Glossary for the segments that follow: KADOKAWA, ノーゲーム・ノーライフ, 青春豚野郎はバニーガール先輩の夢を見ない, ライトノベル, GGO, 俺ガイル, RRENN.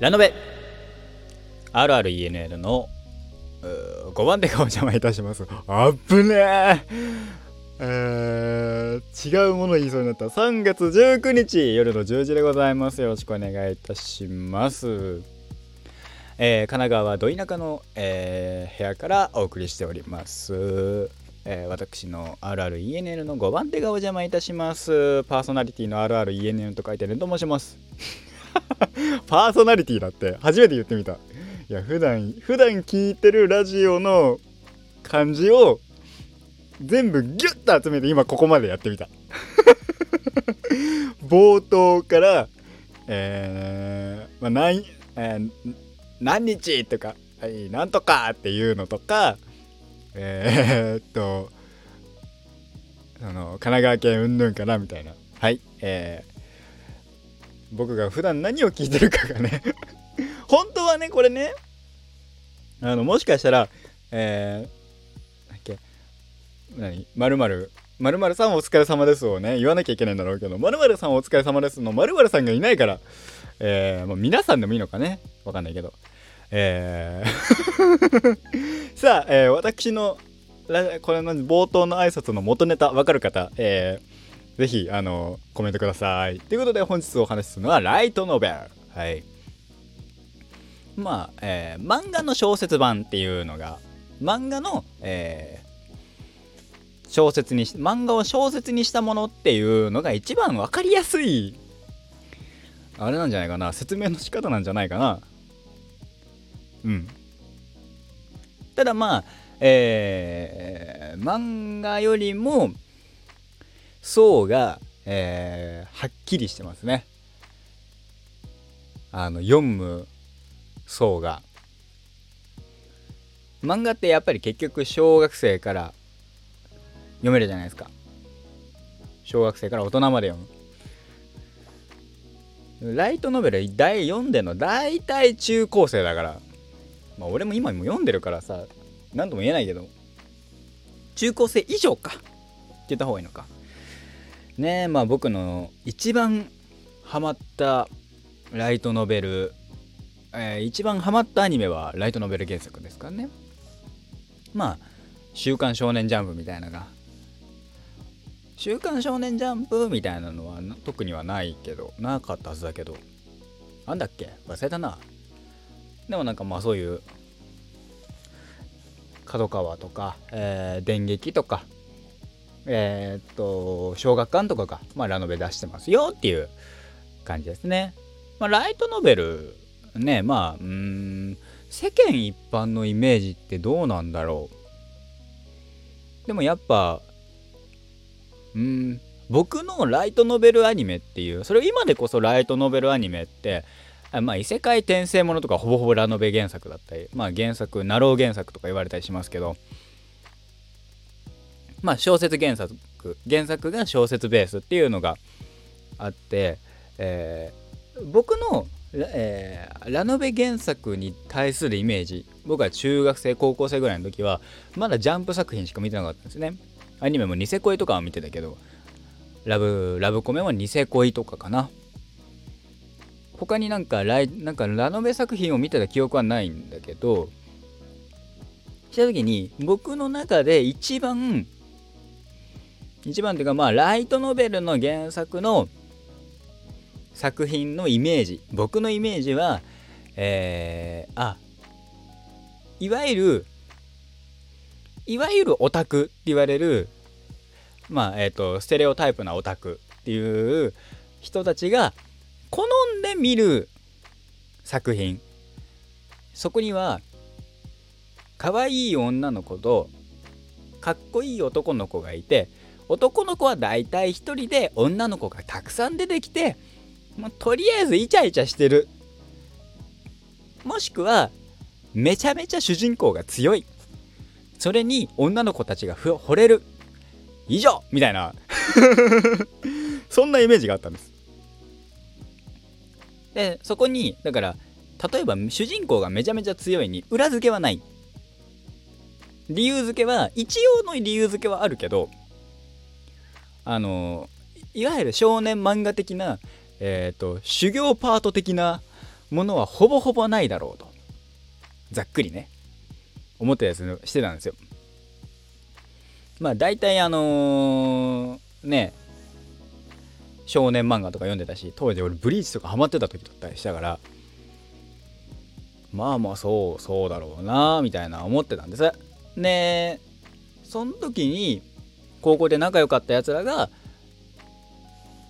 ラノベ RRENN の5番手がお邪魔いたします。あぶねえ、違うもの言いそうになった。3月19日夜の10時でございます。よろしくお願いいたします。神奈川ど田舎の、部屋からお送りしております。私の RRENN の5番手がお邪魔いたします。パーソナリティの RRENN と書いてレンと申します。パーソナリティだって初めて言ってみた。いや、普段聞いてるラジオの感じを全部ギュッと集めて今ここまでやってみた。冒頭から、何日とか、なんとかっていうのとか、神奈川県うんぬんかなみたいな。はい。僕が普段何を聞いてるかがね、本当はね、これね、もしかしたら、〇〇さんお疲れ様ですをね、言わなきゃいけないんだろうけど、〇〇さんお疲れ様ですの〇〇さんがいないから、もう皆さんでもいいのかね、わかんないけど、さあ、私のこれの冒頭の挨拶の元ネタわかる方、ぜひコメントください。ということで本日お話しするのはライトノベル。はい。まあ、漫画の小説版っていうのが漫画の、漫画を小説にしたものっていうのが一番わかりやすいあれなんじゃないかな、説明の仕方なんじゃないかな。うん。ただまあ、漫画よりも層が、はっきりしてますね。読む層が。漫画ってやっぱり結局小学生から読めるじゃないですか。小学生から大人まで読む。ライトノベル読んでるの大体中高生だから、まあ、俺も今も読んでるからさ何とも言えないけど中高生以上かって言った方がいいのかねえ。まあ僕の一番ハマったライトノベル、一番ハマったアニメはライトノベル原作ですからね。まあ週刊少年ジャンプみたいなのが週刊少年ジャンプみたいなのは特にはないけどなかったはずだけどなんだっけ忘れたな。でもなんかまあそういうKADOKAWAとか、電撃とか小学館とかが、まあ、ラノベ出してますよっていう感じですね。まあ、ライトノベルねまあ世間一般のイメージってどうなんだろう。でもやっぱ僕のライトノベルアニメっていうそれを今でこそライトノベルアニメってまあ異世界転生ものとかほぼほぼラノベ原作だったりまあ原作ナロー原作とか言われたりしますけどまあ小説原作が小説ベースっていうのがあって僕のラノベ原作に対するイメージ僕は中学生高校生ぐらいの時はまだジャンプ作品しか見てなかったんですね。アニメもニセ恋とかは見てたけどラブコメはニセ恋とかかな。他になんかラノベ作品を見てた記憶はないんだけどした時に僕の中で一番というかまあライトノベルの原作の作品のイメージ僕のイメージは、いわゆるオタクって言われるまあステレオタイプなオタクっていう人たちが好んで見る作品そこには可愛い女の子とかっこいい男の子がいて男の子は大体一人で女の子がたくさん出てきて、まあ、とりあえずイチャイチャしてるもしくはめちゃめちゃ主人公が強いそれに女の子たちが惚れる以上みたいなそんなイメージがあったんです。でそこにだから例えば主人公がめちゃめちゃ強いに裏付けはない理由付けは一応の理由付けはあるけどいわゆる少年漫画的な修行パート的なものはほぼほぼないだろうとざっくりね思ったやつしてたんですよ。まあ大体ね少年漫画とか読んでたし、当時俺ブリーチとかハマってた時だったりしたから、まあまあそうだろうなみたいな思ってたんです。でその時に高校で仲良かったやつらが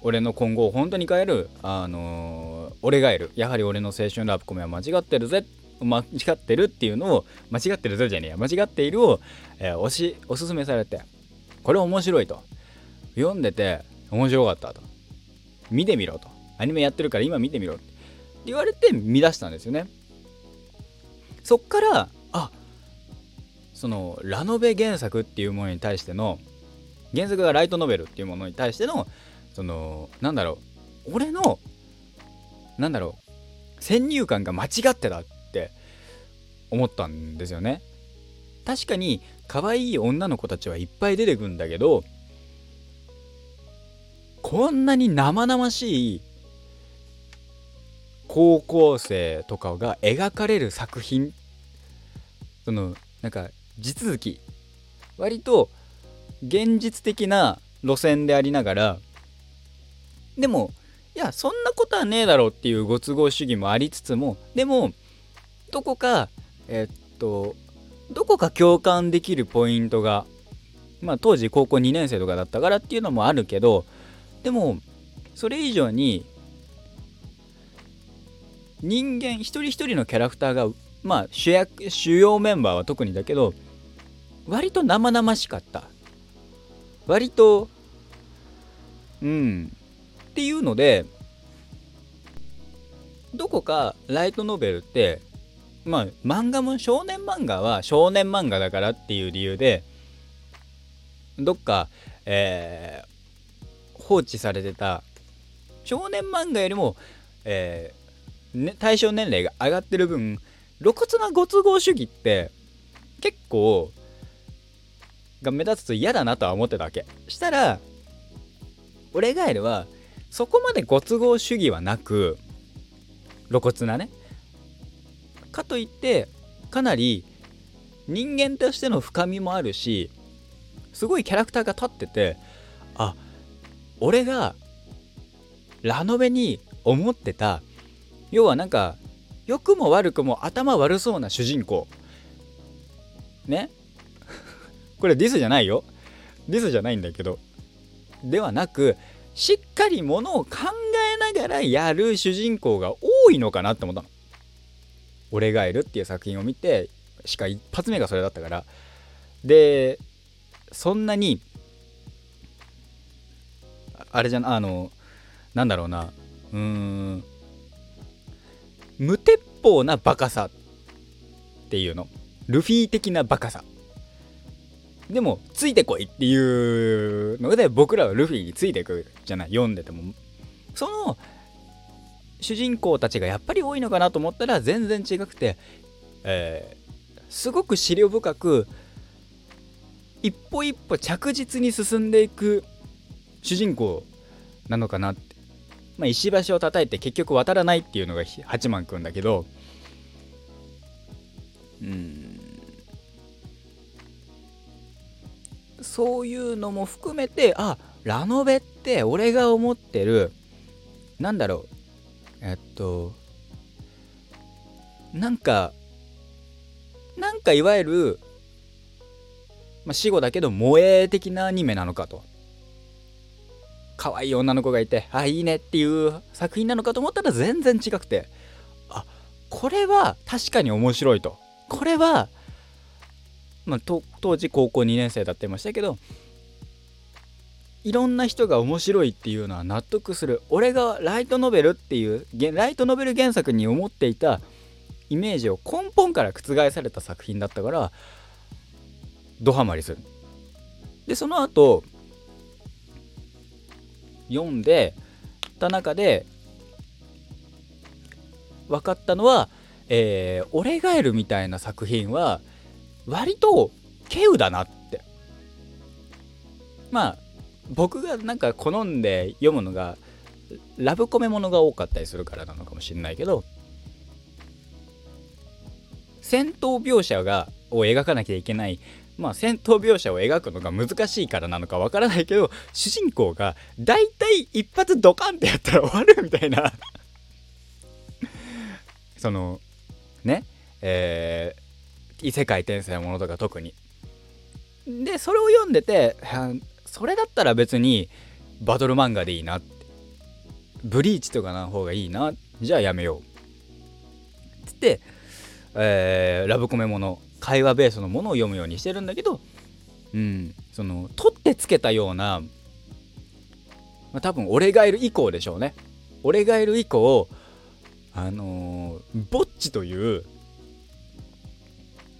俺の今後を本当に変える俺がいる、やはり俺の青春ラブコメは間違ってるぜ、間違ってるっていうのを間違ってるぜじゃねえや間違っているを、おすすめされて、これ面白いと、読んでて面白かったと、見てみろと、アニメやってるから今見てみろって言われて見出したんですよね。そっからそのラノベ原作っていうものに対しての、原作がライトノベルっていうものに対してのその俺の先入観が間違ってたって思ったんですよね。確かに可愛い女の子たちはいっぱい出てくんだけど、こんなに生々しい高校生とかが描かれる作品、その地続き、割と現実的な路線でありながら、でもいやそんなことはねえだろうっていうご都合主義もありつつも、でもどこか共感できるポイントが、まあ当時高校2年生とかだったからっていうのもあるけど、でもそれ以上に人間一人一人のキャラクターが、まあ主要メンバーは特にだけど、割と生々しかった、割とっていうので、どこかライトノベルって、まあ漫画も少年漫画は少年漫画だからっていう理由でどっか、放置されてた少年漫画よりも、対象年齢が上がってる分、露骨なご都合主義って結構が目立つと嫌だなとは思ってたわけ。したら俺ガエルはそこまでご都合主義はなく、露骨なね、かといってかなり人間としての深みもあるし、すごいキャラクターが立ってて、あ、俺がラノベに思ってた、要は良くも悪くも頭悪そうな主人公ねこれディスじゃないよ、ディスじゃないんだけど、ではなくしっかりものを考えながらやる主人公が多いのかなって思ったの。俺がいるっていう作品を見てしか一発目がそれだったから。でそんなにあれじゃな、無鉄砲なバカさっていうの、ルフィ的なバカさでもついてこいっていうので、僕らはルフィについてくじゃない、読んでても。その主人公たちがやっぱり多いのかなと思ったら全然違くて、すごく思慮深く一歩一歩着実に進んでいく主人公なのかなって、まあ、石橋を叩いて結局渡らないっていうのが八幡くんだけど、そういうのも含めて、ラノベって俺が思ってるいわゆる、まあ、死語だけど萌え的なアニメなのかと、可愛い女の子がいていいねっていう作品なのかと思ったら全然違くて、これは確かに面白いと、これは当時高校2年生だってましたけど、いろんな人が面白いっていうのは納得する、俺がライトノベルっていうライトノベル原作に思っていたイメージを根本から覆された作品だったからドハマりする。でその後読んでた中で分かったのは、俺ガエルみたいな作品は割と稀有だなって。まあ僕が好んで読むのがラブコメものが多かったりするからなのかもしれないけど、戦闘描写がを描かなきゃいけない、まあ、戦闘描写を描くのが難しいからなのかわからないけど、主人公がだいたい一発ドカンってやったら終わるみたいなそのね、異世界転生のものとか特にで、それを読んでて、それだったら別にバトル漫画でいいなって、ブリーチとかの方がいいな、じゃあやめようつって、ラブコメもの会話ベースのものを読むようにしてるんだけど、うん、その取ってつけたような、まあ、多分俺がいる以降でしょうね。俺がいる以降、ぼっちという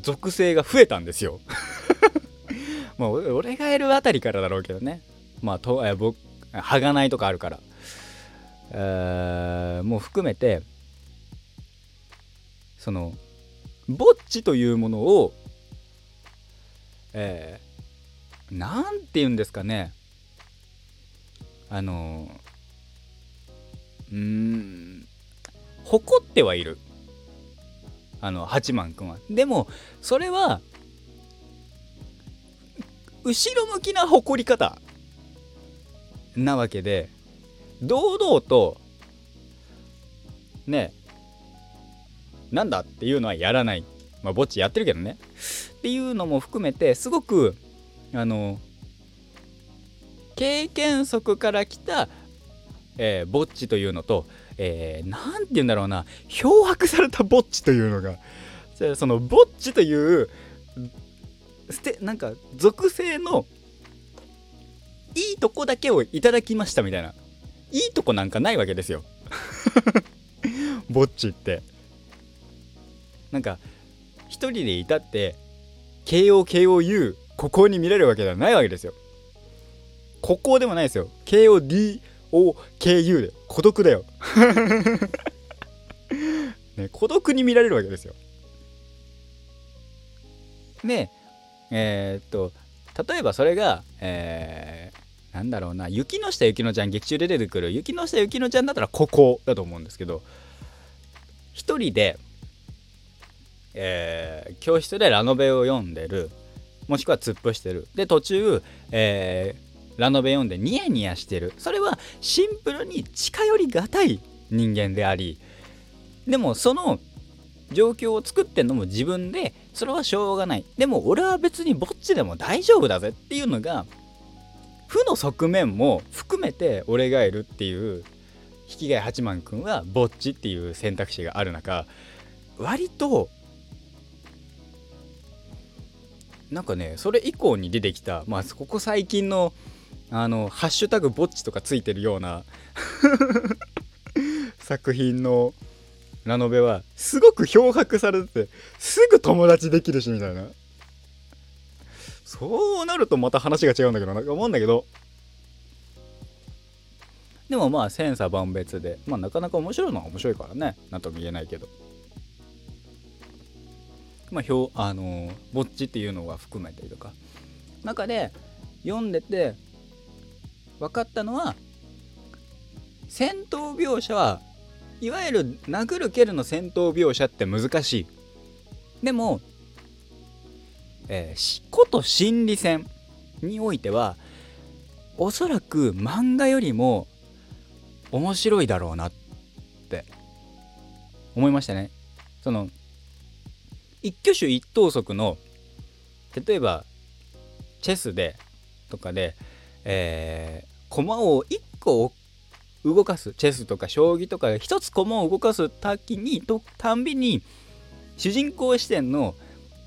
属性が増えたんですよまあ俺がいるあたりからだろうけどね、まあと僕儚いとかあるから、もう含めてそのぼっちというものを、なんて言うんですかね、誇ってはいる、八幡くんは。でもそれは後ろ向きな誇り方なわけで、堂々とねなんだっていうのはやらない、まあぼっちやってるけどねっていうのも含めて、すごく経験則から来た、ぼっちというのと、なんて言うんだろうな、漂白されたぼっちというのが、そのぼっちというなんか属性のいいとこだけをいただきましたみたいな、いいとこなんかないわけですよぼっちってなんか一人でいたってKOKOU ここに見れるわけではないわけですよ。ここでもないですよ。 KODOKU で孤独だよ、ね、孤独に見られるわけですよ。で例えばそれが、なんだろうな、雪の下ゆきのちゃん、劇中で出てくる雪の下ゆきのちゃんだったらここだと思うんですけど、一人で教室でラノベを読んでる、もしくは突っ伏してる、で途中、ラノベ読んでニヤニヤしてる、それはシンプルに近寄りがたい人間であり、でもその状況を作ってんのも自分で、それはしょうがない、でも俺は別にぼっちでも大丈夫だぜっていうのが、負の側面も含めて俺がいるっていう、引きがい八幡くんはぼっちっていう選択肢がある中、割となんかね、それ以降に出てきた、まあここ最近のハッシュタグぼっちとかついてるような作品のラノベはすごく漂白されてて、すぐ友達できるしみたいな、そうなるとまた話が違うんだけど、なんか思うんだけど、でもまあ千差万別で、まあなかなか面白いのは面白いからね、なんとも言えないけど、まあ、ぼっちっていうのが含めたりとか中で読んでて分かったのは、戦闘描写はいわゆる殴る蹴るの戦闘描写って難しい。でも、こと心理戦においてはおそらく漫画よりも面白いだろうなって思いましたね。その一挙手一投足の、例えばチェスでとかで、駒を1個動かす、チェスとか将棋とかで1つ駒を動かすたんびに主人公視点の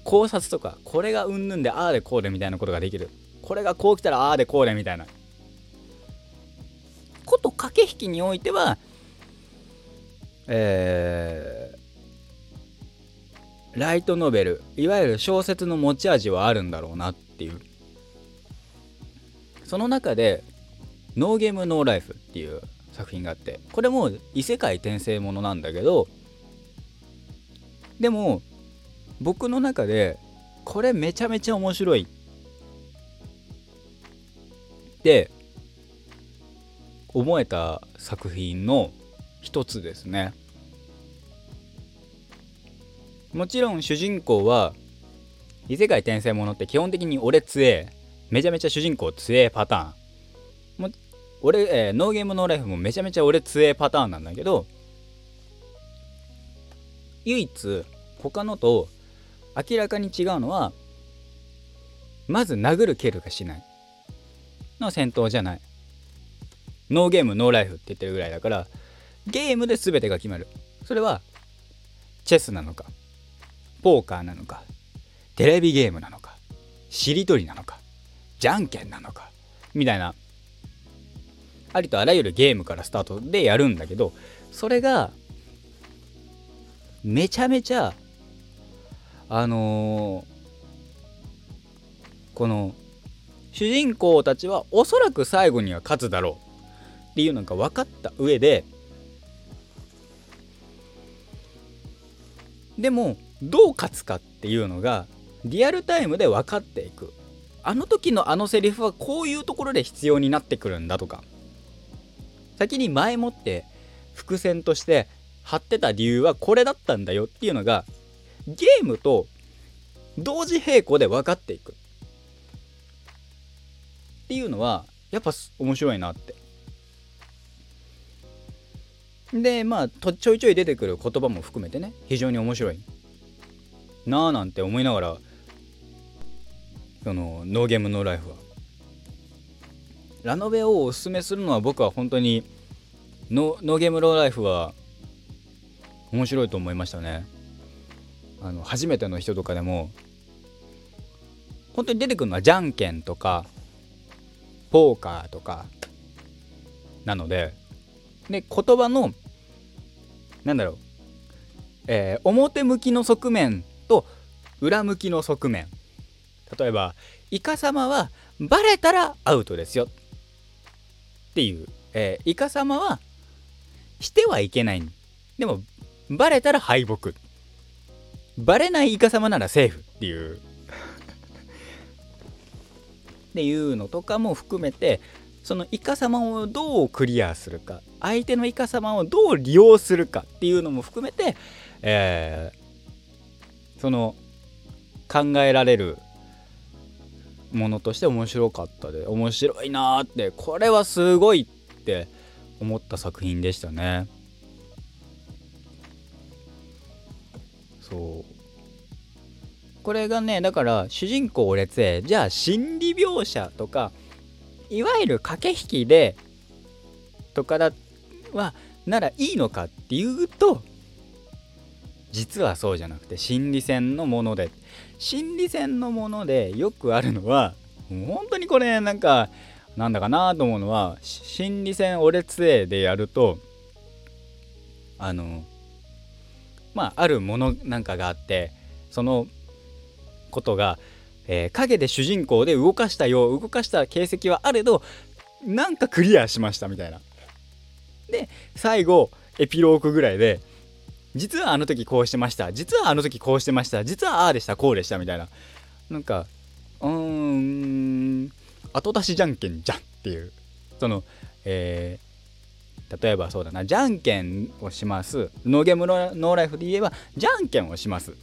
考察とか、これがうんぬんでああでこうでみたいなことができる、これがこう来たらああでこうでみたいなこと、駆け引きにおいてはライトノベル、いわゆる小説の持ち味はあるんだろうなっていう。その中でノーゲームノーライフっていう作品があって、これも異世界転生ものなんだけど、でも僕の中でこれめちゃめちゃ面白いって思えた作品の一つですね。もちろん主人公は異世界転生ものって基本的に俺強え、めちゃめちゃ主人公強えパターン、も俺、ノーゲームノーライフもめちゃめちゃ俺強えパターンなんだけど、唯一他のと明らかに違うのは、まず殴る蹴るがしないの戦闘じゃない。ノーゲームノーライフって言ってるぐらいだから、ゲームで全てが決まる。それはチェスなのか、ポーカーなのか、テレビゲームなのか、しりとりなのか、じゃんけんなのかみたいな、ありとあらゆるゲームからスタートでやるんだけど、それがめちゃめちゃこの主人公たちはおそらく最後には勝つだろうっていうのが分かった上で、でもどう勝つかっていうのがリアルタイムで分かっていく。あの時のあのセリフはこういうところで必要になってくるんだとか、先に前もって伏線として貼ってた理由はこれだったんだよっていうのがゲームと同時並行で分かっていくっていうのはやっぱ面白いなって。でまあちょいちょい出てくる言葉も含めてね、非常に面白いなあなんて思いながら、そのノーゲームノーライフはラノベをおすすめするのは、僕は本当にノーゲームノーライフは面白いと思いましたね。初めての人とかでも本当に出てくるのはじゃんけんとかポーカーとかなので、で言葉のなんだろう、表向きの側面と裏向きの側面、例えばイカ様はバレたらアウトですよっていう、イカ様はしてはいけない、でもバレたら敗北、バレないイカ様ならセーフっていうっていうのとかも含めて、そのイカ様をどうクリアするか、相手のイカ様をどう利用するかっていうのも含めて、その考えられるものとして面白かったで、面白いなーって、これはすごいって思った作品でしたね。そうこれがね、だから主人公を列へ、じゃあ心理描写とかいわゆる駆け引きでとかだはならいいのかっていうと、実はそうじゃなくて心理戦のもので、心理戦のものでよくあるのは、本当にこれなんかなんだかなと思うのは、心理戦俺強でやるとあるものなんかがあって、そのことが、影で主人公で動かした形跡はあれど、なんかクリアしましたみたいな。で最後エピローグぐらいで、実はあの時こうしてました、実はあの時こうしてました、実はああでしたこうでしたみたいな、なんか後出しじゃんけんじゃんっていう、その例えばそうだな、じゃんけんをします、ノーゲームノーライフで言えばじゃんけんをします、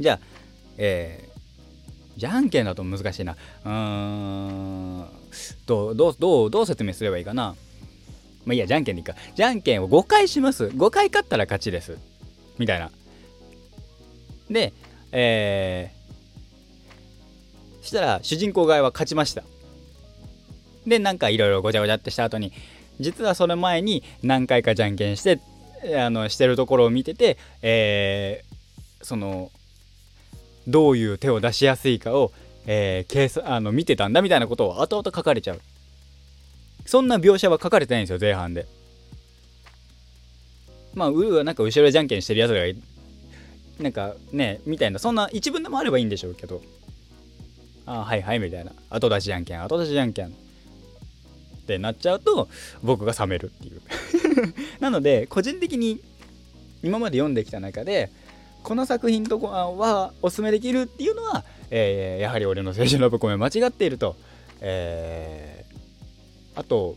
じゃあじゃんけんだと難しいな、どう説明すればいいかな、まあいいや、じゃんけんでいいか、じゃんけんを5回します、5回勝ったら勝ちですみたいな。でしたら主人公側は勝ちました、でなんかいろいろごちゃごちゃってした後に、実はその前に何回かじゃんけんしてしてるところを見てて、そのどういう手を出しやすいかを、見てたんだみたいなことを後々書かれちゃう。そんな描写は書かれてないんですよ前半で。まあなんか後ろでじゃんけんしてるやつがなんかねみたいな、そんな一文でもあればいいんでしょうけど、ああはいはいみたいな、後出しじゃんけん後出しじゃんけんってなっちゃうと僕が冷めるっていうなので個人的に今まで読んできた中でこの作品とかはおすすめできるっていうのは、やはり俺の青春ラブコメ間違っていると、あと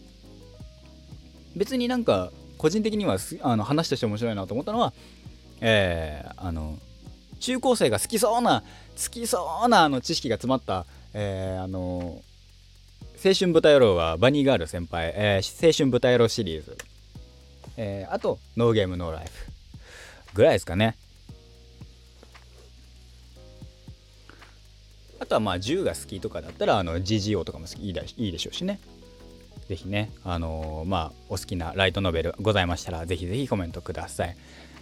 別になんか個人的には話として面白いなと思ったのは、中高生が好きそうな知識が詰まった、青春豚野郎はバニーガール先輩、青春豚野郎シリーズ、あとノーゲームノーライフぐらいですかね。あとはまあ銃が好きとかだったらGGO とかもいいでしょうしね。ぜひね、まあお好きなライトノベルございましたらぜひぜひコメントください。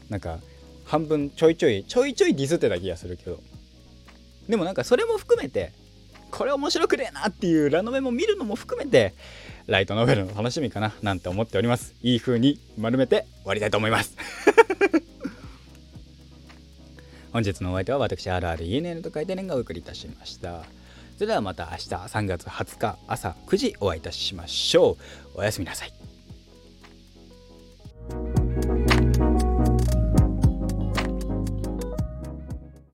なんか半分ちょいちょいディスってた気がするけど、でもなんかそれも含めてこれ面白くねえなっていうラノベも見るのも含めてライトノベルの楽しみかななんて思っております。いい風に丸めて終わりたいと思います本日のお相手は私 RRENN と書いてレンがお送りいたしました。それではまた明日3月20日朝9時お会いいたしましょう。おやすみなさい。